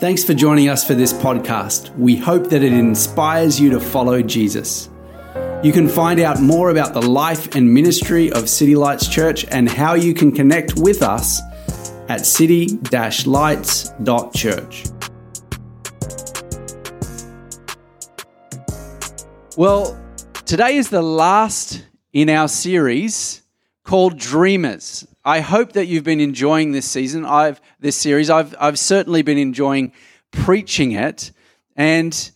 Thanks for joining us for this podcast. We hope that it inspires you to follow Jesus. You can find out more about the life and ministry of City Lights Church and how you can connect with us at city-lights.church. Well, today is the last in our series called Dreamers. I hope that you've been enjoying this season. I've certainly been enjoying preaching it. And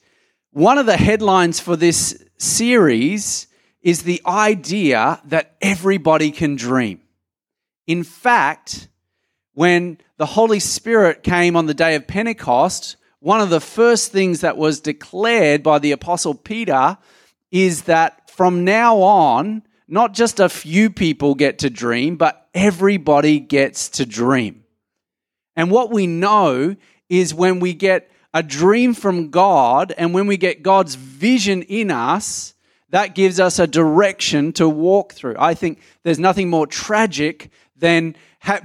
one of the headlines for this series is the idea that everybody can dream. In fact, when the Holy Spirit came on the day of Pentecost, one of the first things that was declared by the Apostle Peter is that from now on, not just a few people get to dream, but everybody gets to dream. And what we know is when we get a dream from God and when we get God's vision in us, that gives us a direction to walk through. I think there's nothing more tragic than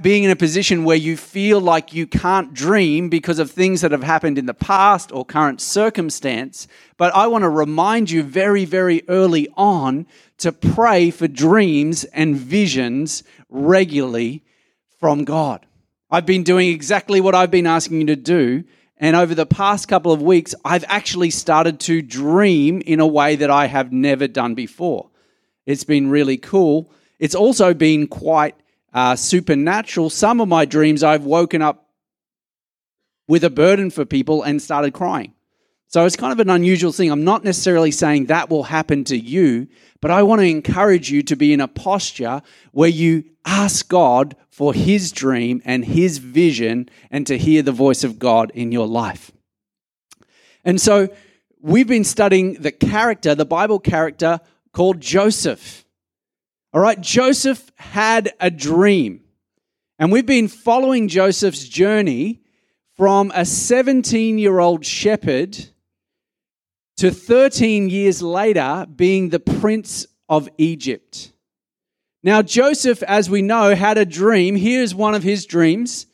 being in a position where you feel like you can't dream because of things that have happened in the past or current circumstance. But I want to remind you very, very early on to pray for dreams and visions regularly from God. I've been doing exactly what I've been asking you to do. And over the past couple of weeks, I've actually started to dream in a way that I have never done before. It's been really cool. It's also been quite supernatural. Some of my dreams, I've woken up with a burden for people and started crying. So it's kind of an unusual thing. I'm not necessarily saying that will happen to you, but I want to encourage you to be in a posture where you ask God for His dream and His vision and to hear the voice of God in your life. And so we've been studying the character, the Bible character called Joseph. All right, Joseph had a dream. And we've been following Joseph's journey from a 17-year-old shepherd to 13 years later being the prince of Egypt. Now, Joseph, as we know, had a dream. Here's one of his dreams.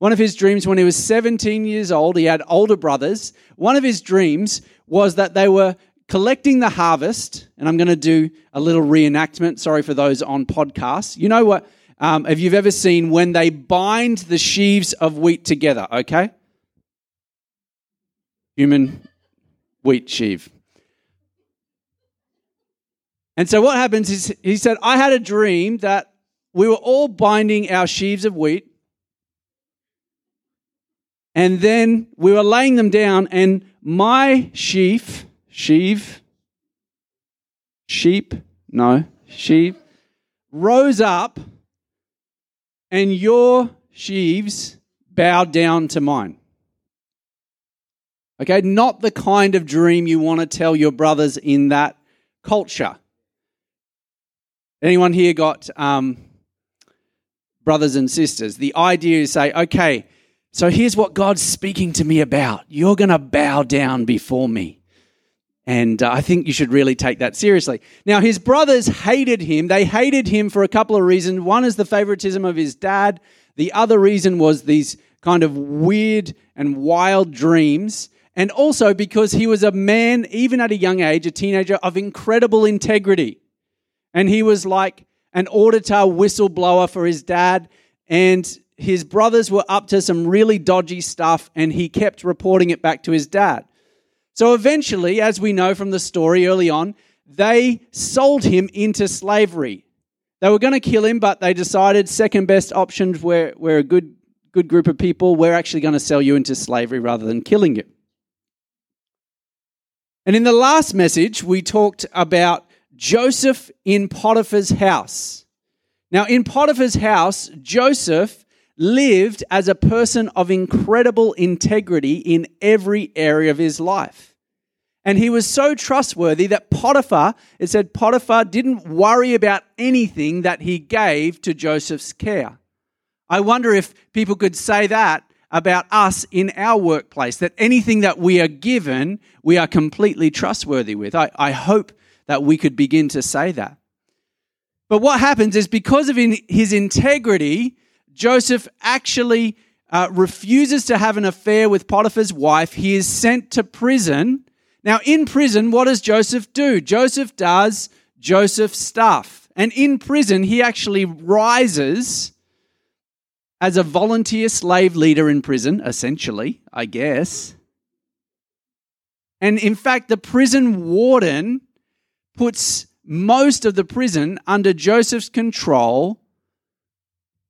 One of his dreams when he was 17 years old, he had older brothers. One of his dreams was that they were collecting the harvest, and I'm going to do a little reenactment. Sorry for those on podcasts. You know what, if you've ever seen when they bind the sheaves of wheat together, okay? Human wheat sheaf. And so what happens is he said, I had a dream that we were all binding our sheaves of wheat, and then we were laying them down, and my sheaf rose up, and your sheaves bowed down to mine. Okay, not the kind of dream you want to tell your brothers in that culture. Anyone here got brothers and sisters? The idea is say, okay, so here's what God's speaking to me about. You're going to bow down before me. And I think you should really take that seriously. Now, his brothers hated him. They hated him for a couple of reasons. One is the favoritism of his dad. The other reason was these kind of weird and wild dreams. And also because he was a man, even at a young age, a teenager, of incredible integrity. And he was like an auditor whistleblower for his dad. And his brothers were up to some really dodgy stuff, and he kept reporting it back to his dad. So eventually, as we know from the story early on, they sold him into slavery. They were going to kill him, but they decided second best option, we're a good group of people. We're actually going to sell you into slavery rather than killing you. And in the last message, we talked about Joseph in Potiphar's house. Now, in Potiphar's house, Joseph lived as a person of incredible integrity in every area of his life. And he was so trustworthy that Potiphar, it said Potiphar didn't worry about anything that he gave to Joseph's care. I wonder if people could say that about us in our workplace, that anything that we are given, we are completely trustworthy with. I hope that we could begin to say that. But what happens is because of his integrity, Joseph actually refuses to have an affair with Potiphar's wife. He is sent to prison. Now, in prison, what does Joseph do? Joseph does Joseph stuff. And in prison, he actually rises as a volunteer slave leader in prison, essentially, I guess. And in fact, the prison warden puts most of the prison under Joseph's control,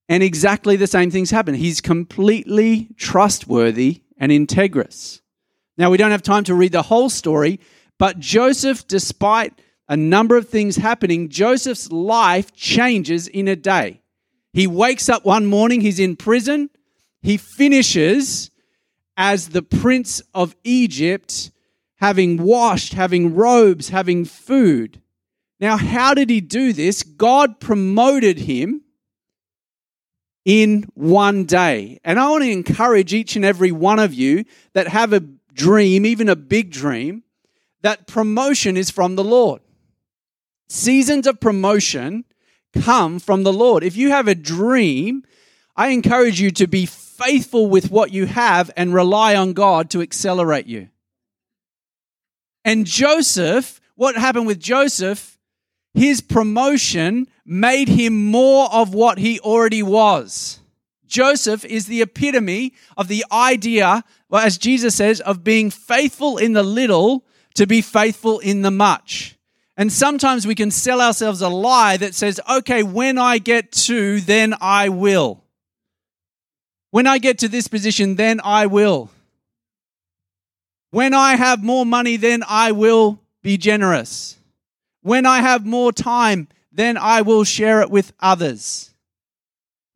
and exactly the same things happen. He's completely trustworthy and integrous. Now, we don't have time to read the whole story, but Joseph, despite a number of things happening, Joseph's life changes in a day. He wakes up one morning, he's in prison, he finishes as the prince of Egypt, having washed, having robes, having food. Now, how did he do this? God promoted him in one day. And I want to encourage each and every one of you that have a dream, even a big dream, that promotion is from the Lord. Seasons of promotion come from the Lord. If you have a dream, I encourage you to be faithful with what you have and rely on God to accelerate you. And Joseph, what happened with Joseph? His promotion made him more of what he already was. Joseph is the epitome of the idea, well, as Jesus says, of being faithful in the little to be faithful in the much. And sometimes we can sell ourselves a lie that says, okay, when I get to, then I will. When I get to this position, then I will. When I have more money, then I will be generous. When I have more time, then I will share it with others.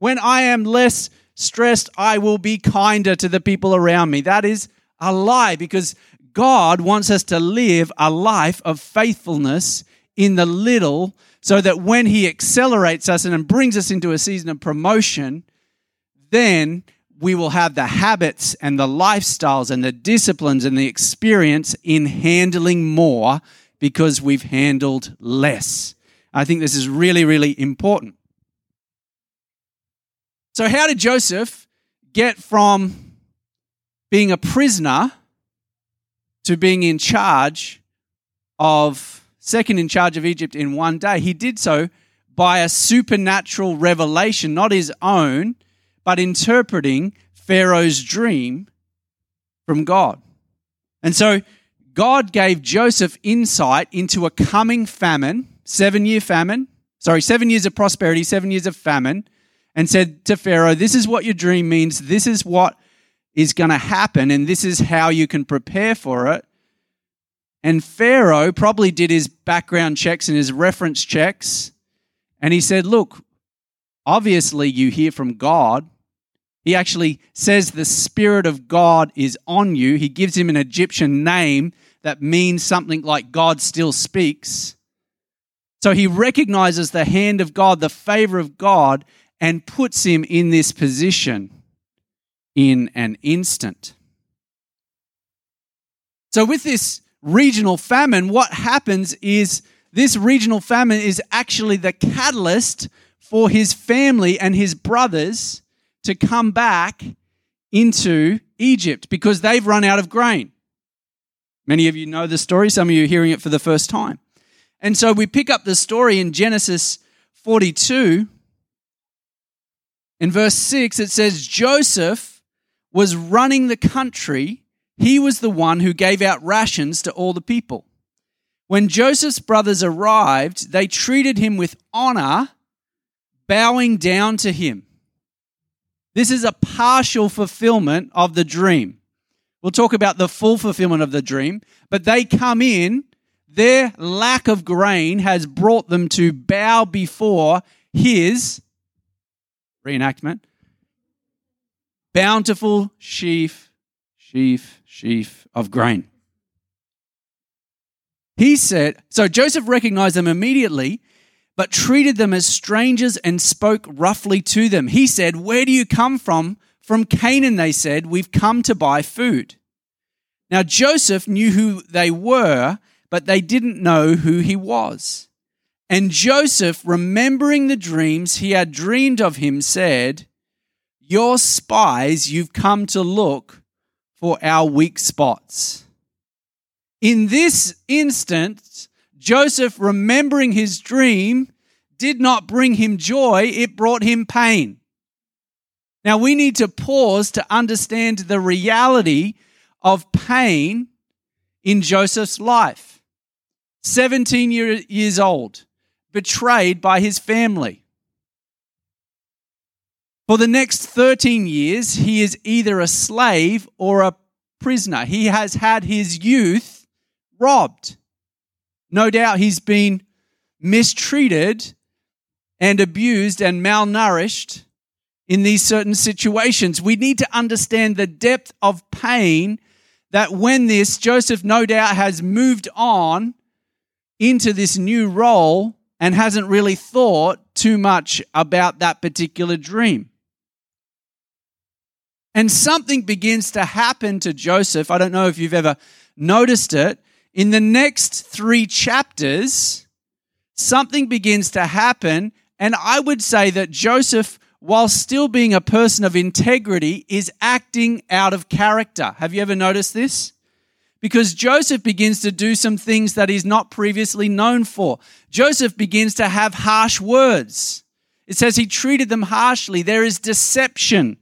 When I am less stressed, I will be kinder to the people around me. That is a lie, because God wants us to live a life of faithfulness in the little, so that when He accelerates us and brings us into a season of promotion, then we will have the habits and the lifestyles and the disciplines and the experience in handling more, because we've handled less. I think this is really, really important. So how did Joseph get from being a prisoner to being in charge of, second in charge of Egypt in one day? He did so by a supernatural revelation, not his own, but interpreting Pharaoh's dream from God. And so God gave Joseph insight into a coming famine, 7 years of prosperity, 7 years of famine, and said to Pharaoh, this is what your dream means, this is what is going to happen, and this is how you can prepare for it. And Pharaoh probably did his background checks and his reference checks, and he said, look, obviously you hear from God. He actually says the Spirit of God is on you. He gives him an Egyptian name that means something like God still speaks. So he recognizes the hand of God, the favor of God, and puts him in this position in an instant. So with this regional famine, what happens is this regional famine is actually the catalyst for his family and his brothers to come back into Egypt, because they've run out of grain. Many of you know the story. Some of you are hearing it for the first time. And so we pick up the story in Genesis 42. In verse 6, it says, Joseph was running the country. He was the one who gave out rations to all the people. When Joseph's brothers arrived, they treated him with honor, bowing down to him. This is a partial fulfillment of the dream. We'll talk about the full fulfillment of the dream, but they come in. Their lack of grain has brought them to bow before his, reenactment, bountiful sheaf of grain. He said, so Joseph recognized them immediately, but treated them as strangers and spoke roughly to them. He said, where do you come from? From Canaan, they said, we've come to buy food. Now Joseph knew who they were, but they didn't know who he was. And Joseph, remembering the dreams he had dreamed of him, said, your spies, you've come to look for our weak spots. In this instance, Joseph, remembering his dream, did not bring him joy, it brought him pain. Now we need to pause to understand the reality of pain in Joseph's life. 17 years old, betrayed by his family. For the next 13 years, he is either a slave or a prisoner. He has had his youth robbed. No doubt he's been mistreated and abused and malnourished in these certain situations. We need to understand the depth of pain that when this, Joseph no doubt has moved on into this new role and hasn't really thought too much about that particular dream. And something begins to happen to Joseph. I don't know if you've ever noticed it. In the next 3 chapters, something begins to happen, and I would say that Joseph, while still being a person of integrity, is acting out of character. Have you ever noticed this? Because Joseph begins to do some things that he's not previously known for. Joseph begins to have harsh words. It says he treated them harshly. There is deception.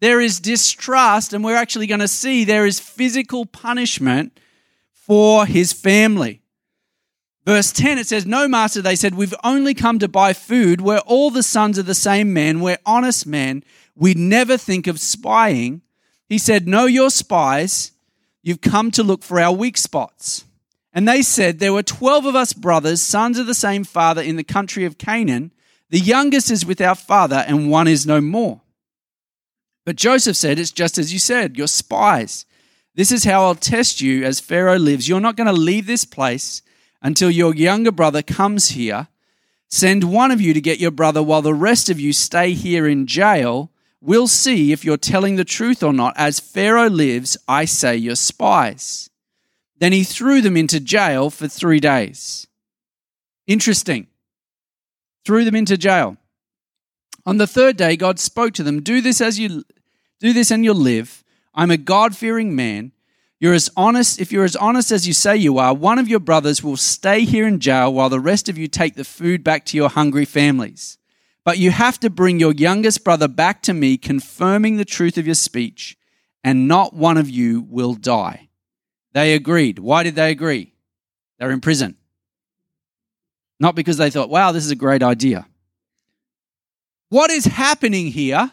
There is distrust, and we're actually going to see there is physical punishment for his family. Verse 10, it says, "No, master," they said, "we've only come to buy food. We're all the sons of the same man. We're honest men. We never think of spying." He said, "No, you're spies. You've come to look for our weak spots." And they said, "There were 12 of us brothers, sons of the same father in the country of Canaan. The youngest is with our father, and one is no more." But Joseph said, "It's just as you said, you're spies. This is how I'll test you as Pharaoh lives. You're not going to leave this place until your younger brother comes here. Send one of you to get your brother while the rest of you stay here in jail. We'll see if you're telling the truth or not. As Pharaoh lives, I say you're spies." Then he threw them into jail for 3 days. Interesting. Threw them into jail. On the 3rd day, God spoke to them, "Do this and you'll live. I'm a God-fearing man. If you're as honest as you say you are, one of your brothers will stay here in jail while the rest of you take the food back to your hungry families. But you have to bring your youngest brother back to me, confirming the truth of your speech, and not one of you will die." They agreed. Why did they agree? They're in prison. Not because they thought, wow, this is a great idea. What is happening here?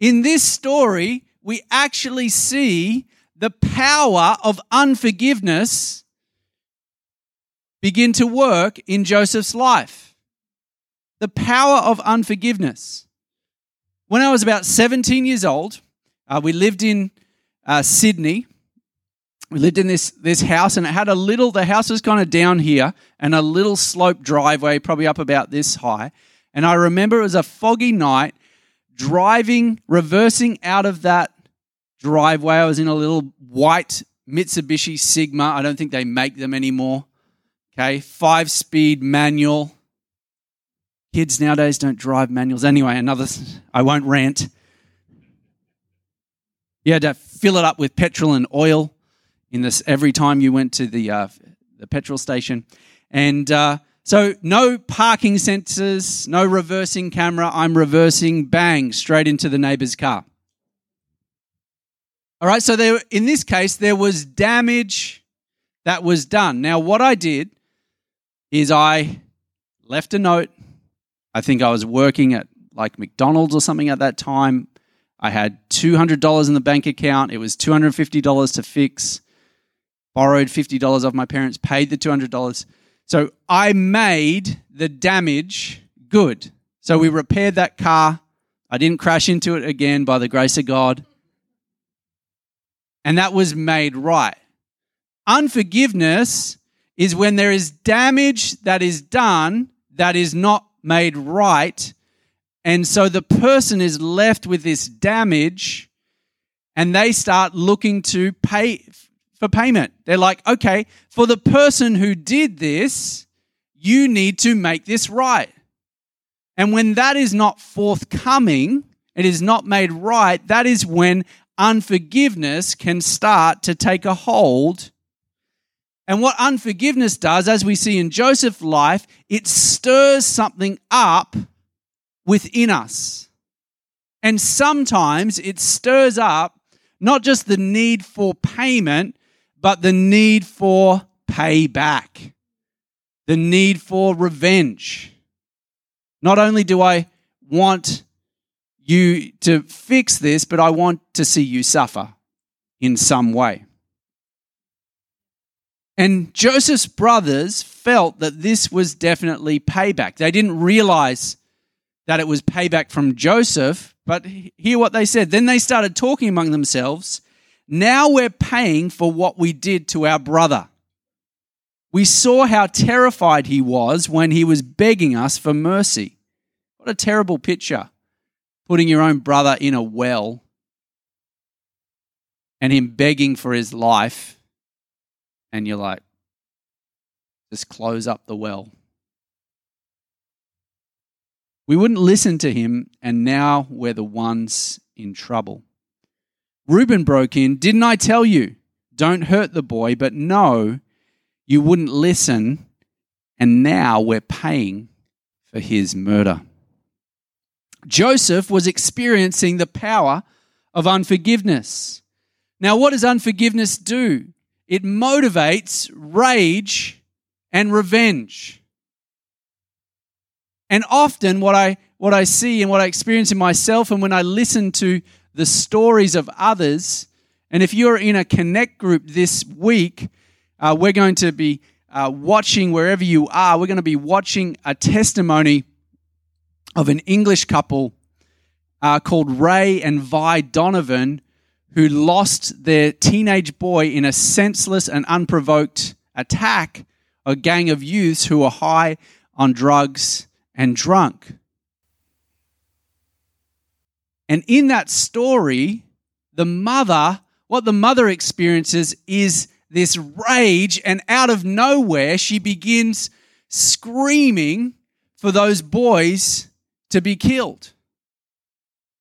In this story, we actually see the power of unforgiveness begin to work in Joseph's life. The power of unforgiveness. When I was about 17 years old, we lived in Sydney. We lived in this house, and it had the house was kind of down here, and a little sloped driveway, probably up about this high. And I remember it was a foggy night, reversing out of that driveway. I was in a little white Mitsubishi Sigma. I don't think they make them anymore. Okay, 5-speed manual. Kids nowadays don't drive manuals. Anyway, I won't rant. You had to fill it up with petrol and oil in this every time you went to the petrol station. And so no parking sensors, no reversing camera. I'm reversing, bang, straight into the neighbor's car. All right, so in this case, there was damage that was done. Now, what I did is I left a note. I think I was working at like McDonald's or something at that time. I had $200 in the bank account. It was $250 to fix. Borrowed $50 off my parents, paid the $200. So I made the damage good. So we repaired that car. I didn't crash into it again by the grace of God. And that was made right. Unforgiveness is when there is damage that is done that is not made right. And so the person is left with this damage and they start looking to pay for payment. They're like, okay, for the person who did this, you need to make this right. And when that is not forthcoming it is not made right, that is when unforgiveness can start to take a hold. And what unforgiveness does, as we see in Joseph's life, it stirs something up within us. And sometimes it stirs up not just the need for payment, but the need for payback, the need for revenge. Not only do I want you to fix this, but I want to see you suffer in some way. And Joseph's brothers felt that this was definitely payback. They didn't realize that it was payback from Joseph, but hear what they said. Then they started talking among themselves. Now we're paying for what we did to our brother. We saw how terrified he was when he was begging us for mercy. What a terrible picture, putting your own brother in a well and him begging for his life. And you're like, just close up the well. We wouldn't listen to him, and now we're the ones in trouble. Reuben broke in, didn't I tell you, don't hurt the boy, but no, you wouldn't listen, and now we're paying for his murder. Joseph was experiencing the power of unforgiveness. Now, what does unforgiveness do? It motivates rage and revenge. And often what I see and what I experience in myself, and when I listen to the stories of others, and if you're in a Connect group this week, we're going to be watching, wherever you are, we're going to be watching a testimony of an English couple called Ray and Vi Donovan, who lost their teenage boy in a senseless and unprovoked attack, a gang of youths who were high on drugs and drunk. And in that story, what the mother experiences is this rage, and out of nowhere, she begins screaming for those boys to be killed.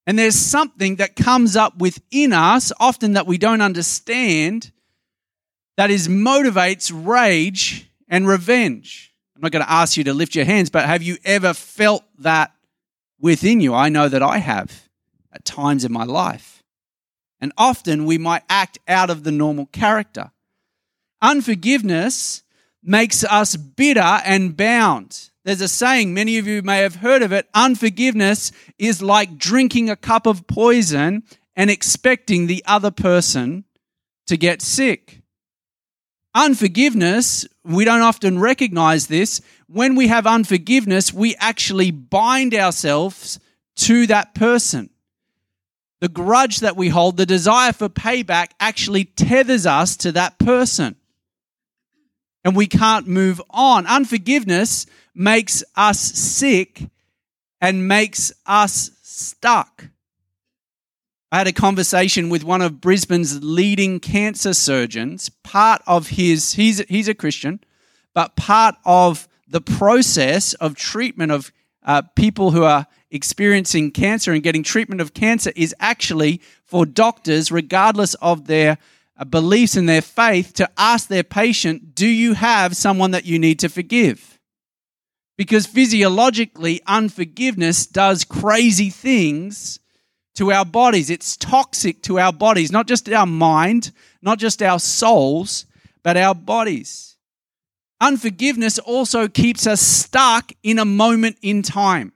And there's something that comes up within us, often that we don't understand, that motivates rage and revenge. I'm not going to ask you to lift your hands, but have you ever felt that within you? I know that I have at times in my life. And often we might act out of the normal character. Unforgiveness makes us bitter and bound. There's a saying, many of you may have heard of it, unforgiveness is like drinking a cup of poison and expecting the other person to get sick. Unforgiveness, we don't often recognize this. When we have unforgiveness, we actually bind ourselves to that person. The grudge that we hold, the desire for payback actually tethers us to that person. And we can't move on. Unforgiveness makes us sick and makes us stuck. I had a conversation with one of Brisbane's leading cancer surgeons. Part of he's a Christian, but part of the process of treatment of people who are experiencing cancer and getting treatment of cancer is actually for doctors, regardless of their beliefs and their faith, to ask their patient, do you have someone that you need to forgive? Because physiologically, unforgiveness does crazy things to our bodies. It's toxic to our bodies, not just our mind, not just our souls, but our bodies. Unforgiveness also keeps us stuck in a moment in time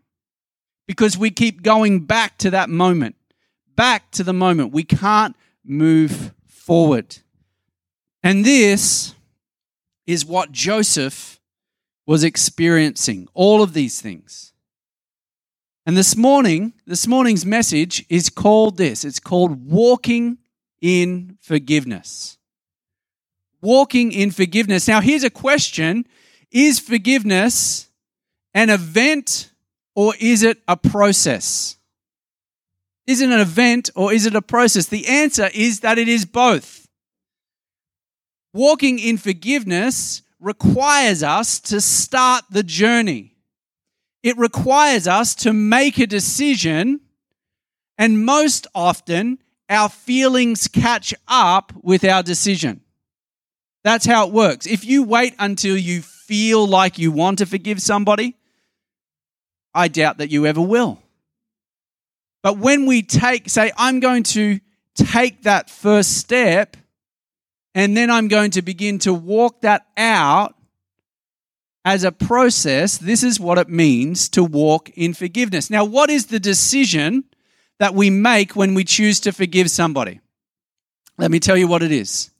because we keep going back to that moment, back to the moment. We can't move forward. And this is what Joseph was experiencing, all of these things. And this morning's message is called this. It's called Walking in Forgiveness. Walking in Forgiveness. Now, here's a question. Is forgiveness an event or is it a process? Is it an event or is it a process? The answer is that it is both. Walking in forgiveness requires us to start the journey. It requires us to make a decision And most often, our feelings catch up with our decision. That's how it works. If you wait until you feel like you want to forgive somebody, I doubt that you ever will. But when we say, I'm going to take that first step, and then I'm going to begin to walk that out as a process, this is what it means to walk in forgiveness. Now, what is the decision that we make when we choose to forgive somebody? Let me tell you what it is.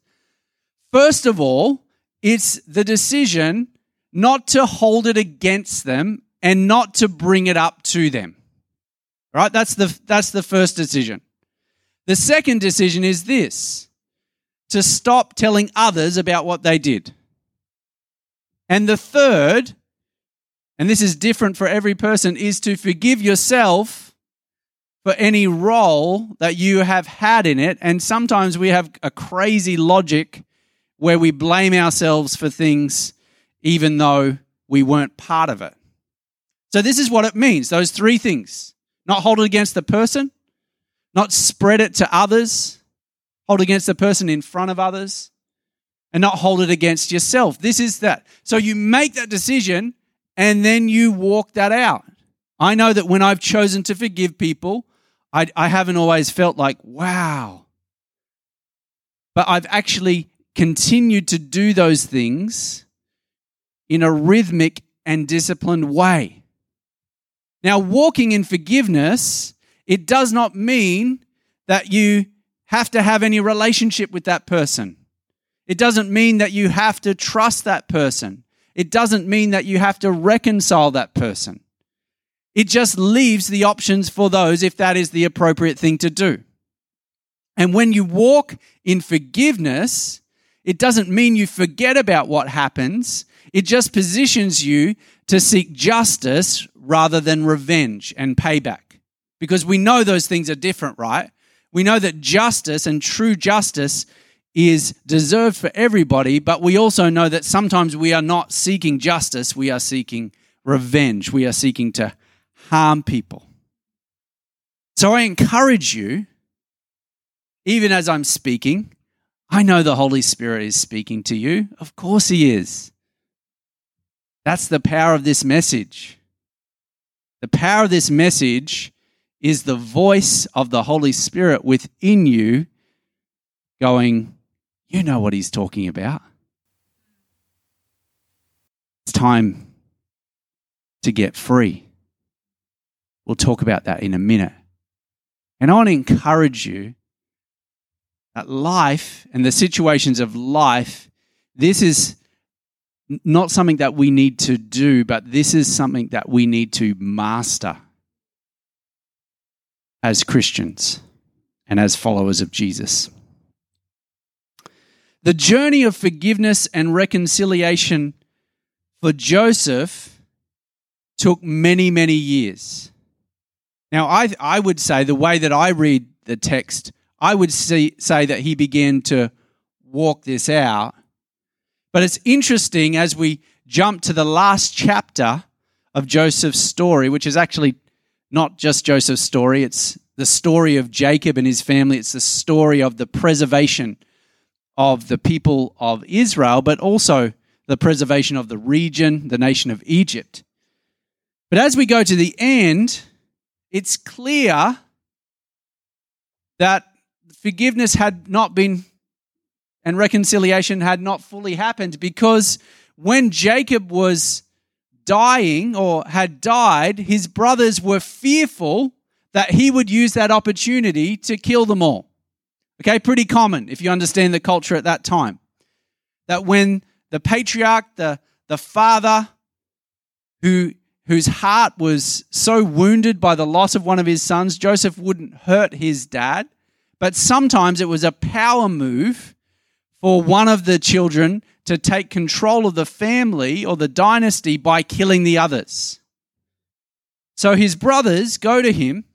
First of all, it's the decision not to hold it against them and not to bring it up to them. All right? That's the first decision. The second decision is this: to stop telling others about what they did. And the third, and this is different for every person, is to forgive yourself for any role that you have had in it. And sometimes we have a crazy logic where we blame ourselves for things even though we weren't part of it. So this is what it means, those three things. Not hold it against the person, not spread it to others, hold it against the person in front of others, and not hold it against yourself. This is that. So you make that decision and then you walk that out. I know that when I've chosen to forgive people, I haven't always felt like, wow. But I've actually continued to do those things in a rhythmic and disciplined way. Now, walking in forgiveness, it does not mean that you have to have any relationship with that person. It doesn't mean that you have to trust that person. It doesn't mean that you have to reconcile that person. It just leaves the options for those if that is the appropriate thing to do. And when you walk in forgiveness, it doesn't mean you forget about what happens. It just positions you to seek justice rather than revenge and payback. Because we know those things are different, right? We know that justice and true justice is deserved for everybody, but we also know that sometimes we are not seeking justice, we are seeking revenge. We are seeking to harm people. So I encourage you, even as I'm speaking, I know the Holy Spirit is speaking to you. Of course He is. That's the power of this message. The power of this message is the voice of the Holy Spirit within you going, you know what He's talking about. It's time to get free. We'll talk about that in a minute. And I want to encourage you that life and the situations of life, this is not something that we need to do, but this is something that we need to master as Christians and as followers of Jesus. The journey of forgiveness and reconciliation for Joseph took many, many years. Now, I would say the way that I read the text, I would say that he began to walk this out. But it's interesting as we jump to the last chapter of Joseph's story, which is actually not just Joseph's story, it's the story of Jacob and his family. It's the story of the preservation of the people of Israel, but also the preservation of the region, the nation of Egypt. But as we go to the end, it's clear that forgiveness had not been and reconciliation had not fully happened, because when Jacob was dying or had died, his brothers were fearful that he would use that opportunity to kill them all. Okay, pretty common if you understand the culture at that time. That when the patriarch, the father whose heart was so wounded by the loss of one of his sons, Joseph wouldn't hurt his dad. But sometimes it was a power move for one of the children to take control of the family or the dynasty by killing the others. So his brothers go to him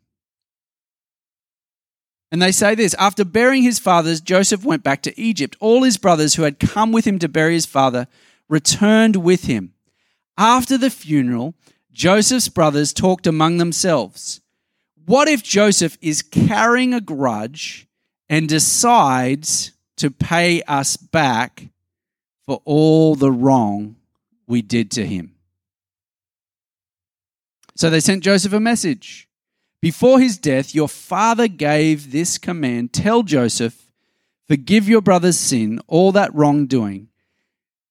and they say this: after burying his fathers, Joseph went back to Egypt. All his brothers who had come with him to bury his father returned with him. After the funeral, Joseph's brothers talked among themselves. What if Joseph is carrying a grudge and decides to pay us back for all the wrong we did to him? So they sent Joseph a message. Before his death, your father gave this command, tell Joseph, forgive your brother's sin, all that wrongdoing.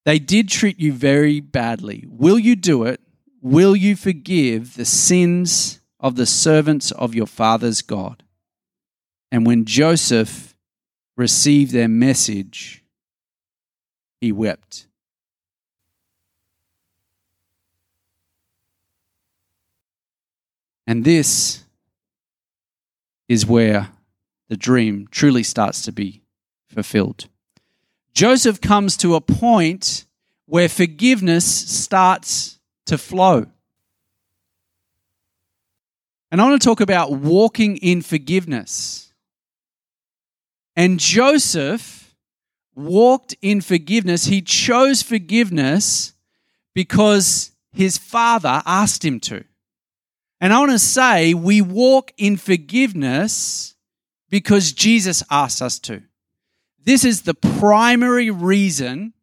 They did treat you very badly. Will you do it? Will you forgive the sins of the servants of your father's God? And when Joseph received their message, he wept. And this is where the dream truly starts to be fulfilled. Joseph comes to a point where forgiveness starts to flow. And I want to talk about walking in forgiveness. And Joseph walked in forgiveness. He chose forgiveness because his father asked him to. And I want to say we walk in forgiveness because Jesus asked us to. This is the primary reason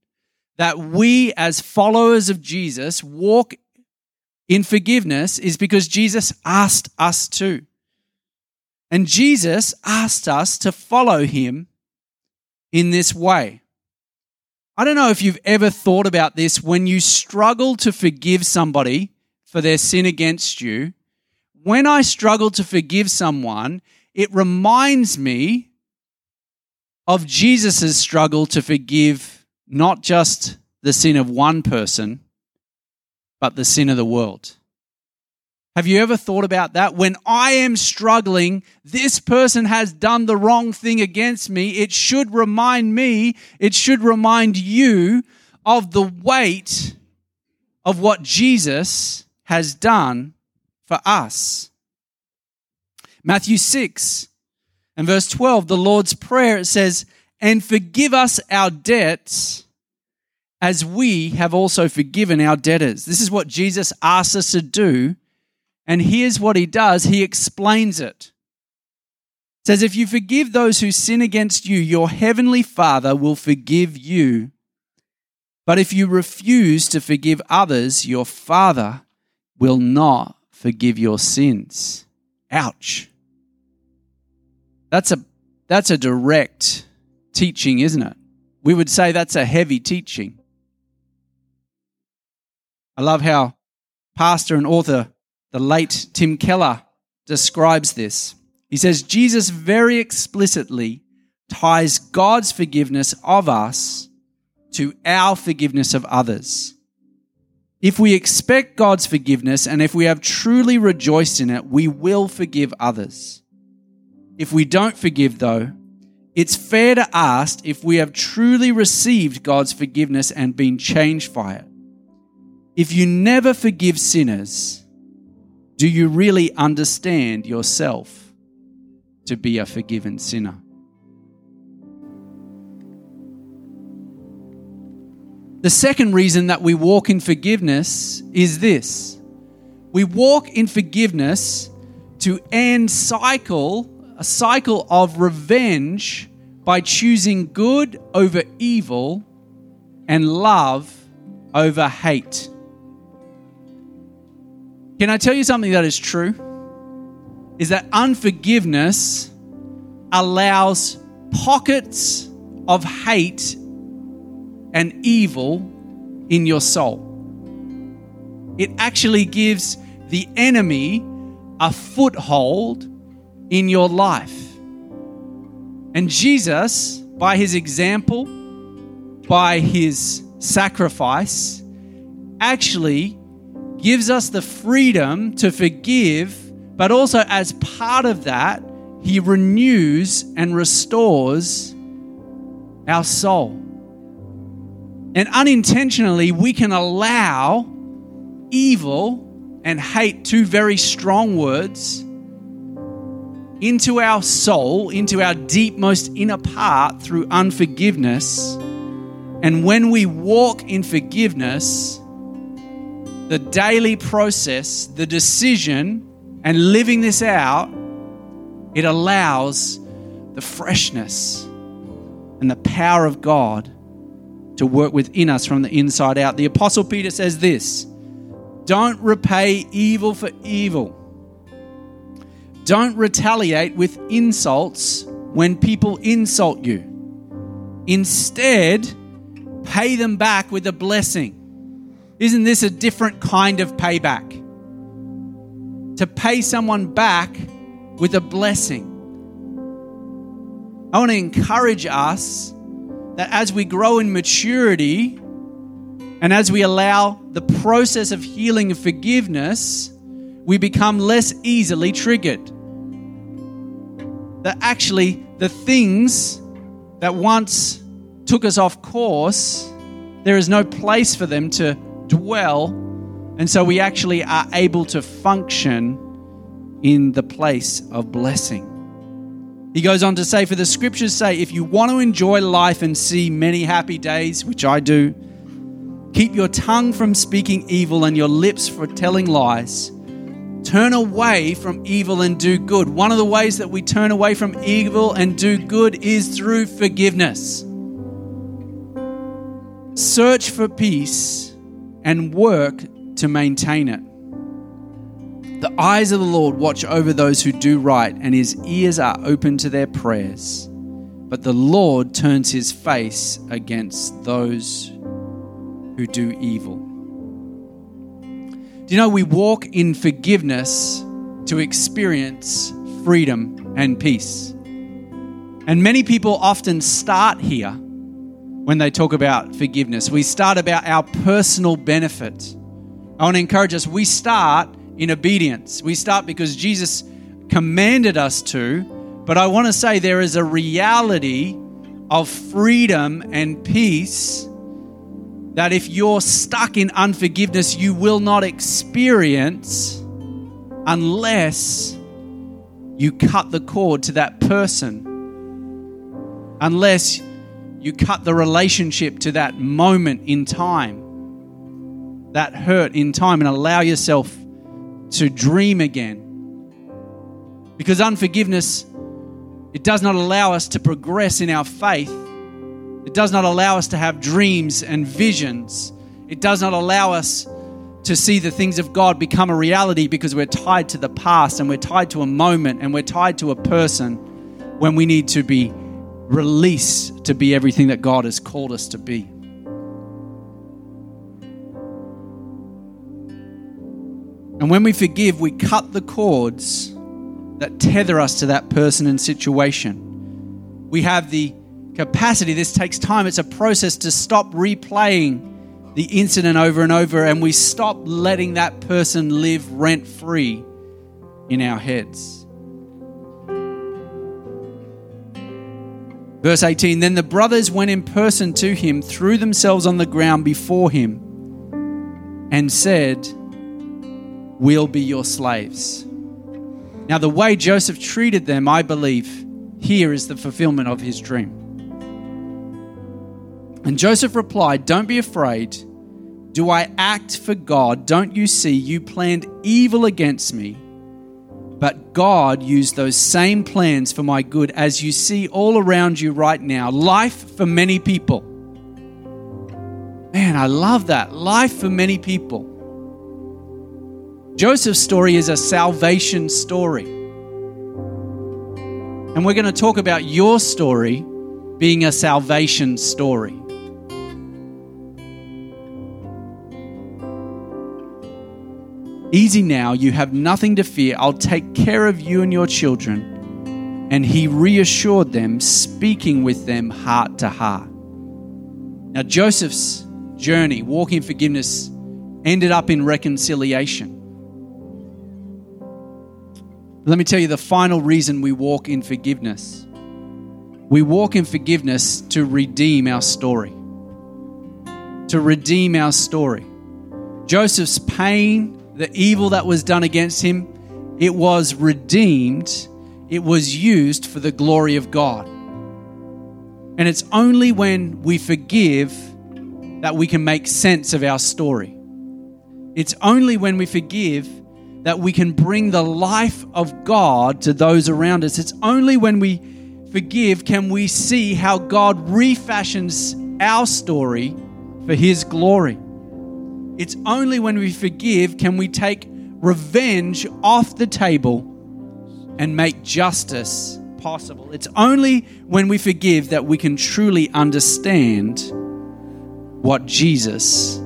that we as followers of Jesus walk in forgiveness is because Jesus asked us to. And Jesus asked us to follow him in this way. I don't know if you've ever thought about this. When you struggle to forgive somebody for their sin against you, when I struggle to forgive someone, it reminds me of Jesus' struggle to forgive not just the sin of one person, but the sin of the world. Have you ever thought about that? When I am struggling, this person has done the wrong thing against me. It should remind me, it should remind you of the weight of what Jesus has done for us. Matthew 6 and verse 12, the Lord's Prayer, it says, and forgive us our debts as we have also forgiven our debtors. This is what Jesus asks us to do. And here's what he does. He explains it. It says, if you forgive those who sin against you, your heavenly Father will forgive you. But if you refuse to forgive others, your Father will not forgive your sins. Ouch. That's a direct teaching, isn't it? We would say that's a heavy teaching. I love how pastor and author, the late Tim Keller, describes this. He says, Jesus very explicitly ties God's forgiveness of us to our forgiveness of others. If we expect God's forgiveness and if we have truly rejoiced in it, we will forgive others. If we don't forgive, though, it's fair to ask if we have truly received God's forgiveness and been changed by it. If you never forgive sinners, do you really understand yourself to be a forgiven sinner? The second reason that we walk in forgiveness is this. We walk in forgiveness to end a cycle of revenge by choosing good over evil and love over hate. Can I tell you something that is true? Is that unforgiveness allows pockets of hate and evil in your soul. It actually gives the enemy a foothold in your life. And Jesus, by his example, by his sacrifice, actually gives us the freedom to forgive, but also as part of that, he renews and restores our soul. And unintentionally, we can allow evil and hate, two very strong words, into our soul, into our deep, most inner part through unforgiveness. And when we walk in forgiveness, the daily process, the decision, and living this out It allows the freshness and the power of God to work within us from the inside out. The Apostle Peter says this, "Don't repay evil for evil. Don't retaliate with insults when people insult you. Instead, pay them back with a blessing." Isn't this a different kind of payback? To pay someone back with a blessing. I want to encourage us that as we grow in maturity and as we allow the process of healing and forgiveness, we become less easily triggered. That actually the things that once took us off course, there is no place for them to dwell, and so we actually are able to function in the place of blessing. He goes on to say, "For the scriptures say, if you want to enjoy life and see many happy days," which I do, "keep your tongue from speaking evil and your lips from telling lies. Turn away from evil and do good." One of the ways that we turn away from evil and do good is through forgiveness. Search for peace and work to maintain it. The eyes of the Lord watch over those who do right, and his ears are open to their prayers. But the Lord turns his face against those who do evil. Do you know we walk in forgiveness to experience freedom and peace? And many people often start here when they talk about forgiveness. We start about our personal benefit. I want to encourage us, we start in obedience. We start because Jesus commanded us to, but I want to say there is a reality of freedom and peace that if you're stuck in unforgiveness, you will not experience unless you cut the cord to that person, unless you cut the relationship to that moment in time, that hurt in time, and allow yourself to dream again. Because unforgiveness, it does not allow us to progress in our faith. It does not allow us to have dreams and visions. It does not allow us to see the things of God become a reality, because we're tied to the past and we're tied to a moment and we're tied to a person, when we need to be released to be everything that God has called us to be. And when we forgive, we cut the cords that tether us to that person and situation. We have the capacity, this takes time, it's a process, to stop replaying the incident over and over, and we stop letting that person live rent-free in our heads. Verse 18, "Then the brothers went in person to him, threw themselves on the ground before him, and said, 'We'll be your slaves.' Now, the way Joseph treated them, I believe, here is the fulfillment of his dream. And Joseph replied, 'Don't be afraid. Do I act for God? Don't you see? You planned evil against me, but God used those same plans for my good, as you see all around you right now.'" Life for many people. Man, I love that. Life for many people. Joseph's story is a salvation story. And we're going to talk about your story being a salvation story. "Easy now, you have nothing to fear. I'll take care of you and your children." And he reassured them, speaking with them heart to heart. Now, Joseph's journey, walking in forgiveness, ended up in reconciliation. Let me tell you the final reason we walk in forgiveness. We walk in forgiveness to redeem our story. To redeem our story. Joseph's pain, the evil that was done against him, it was redeemed. It was used for the glory of God. And it's only when we forgive that we can make sense of our story. It's only when we forgive that we can bring the life of God to those around us. It's only when we forgive can we see how God refashions our story for His glory. It's only when we forgive can we take revenge off the table and make justice possible. It's only when we forgive that we can truly understand what Jesus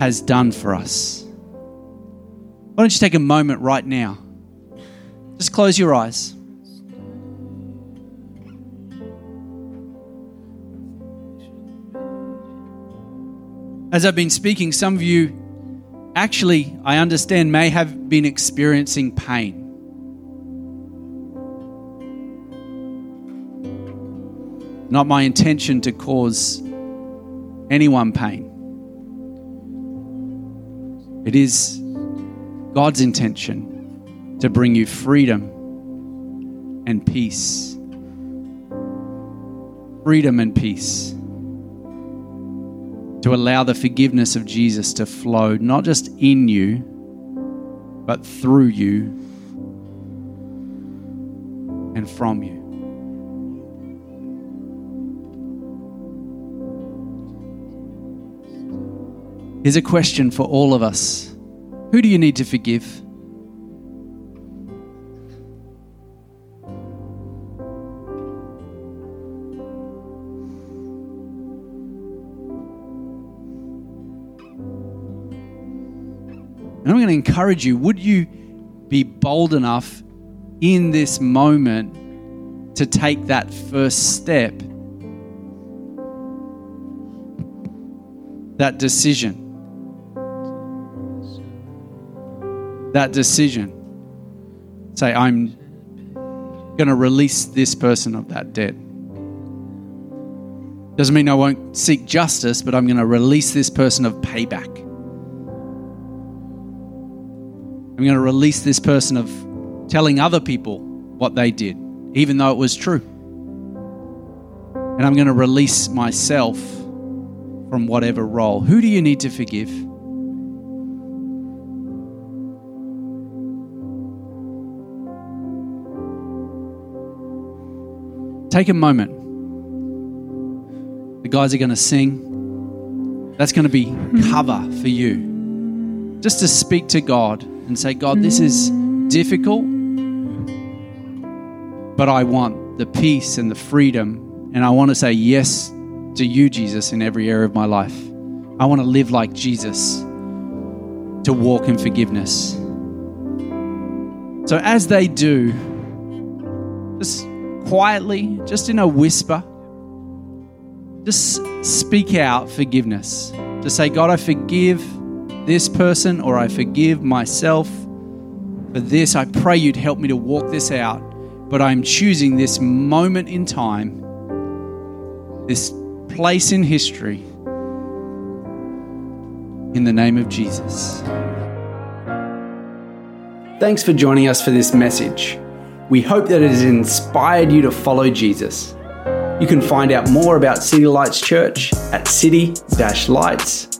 has done for us. Why don't you take a moment right now? Just close your eyes. As I've been speaking, some of you actually, I understand, may have been experiencing pain. Not my intention to cause anyone pain. It is God's intention to bring you freedom and peace. Freedom and peace. To allow the forgiveness of Jesus to flow, not just in you, but through you and from you. Here's a question for all of us. Who do you need to forgive? And I'm going to encourage you, would you be bold enough in this moment to take that first step, that decision, say, I'm going to release this person of that debt. Doesn't mean I won't seek justice, but I'm going to release this person of payback. I'm going to release this person of telling other people what they did, even though it was true. And I'm going to release myself from whatever role. Who do you need to forgive? Take a moment. The guys are going to sing. That's going to be cover for you. Just to speak to God. And say, God, this is difficult, but I want the peace and the freedom, and I want to say yes to you, Jesus, in every area of my life. I want to live like Jesus, to walk in forgiveness. So as they do, just quietly, just in a whisper, just speak out forgiveness. To say, God, I forgive this person, or I forgive myself for this. I pray you'd help me to walk this out, but I'm choosing this moment in time, this place in history, in the name of Jesus. Thanks for joining us for this message. We hope that it has inspired you to follow Jesus. You can find out more about City Lights Church at city-lights.church.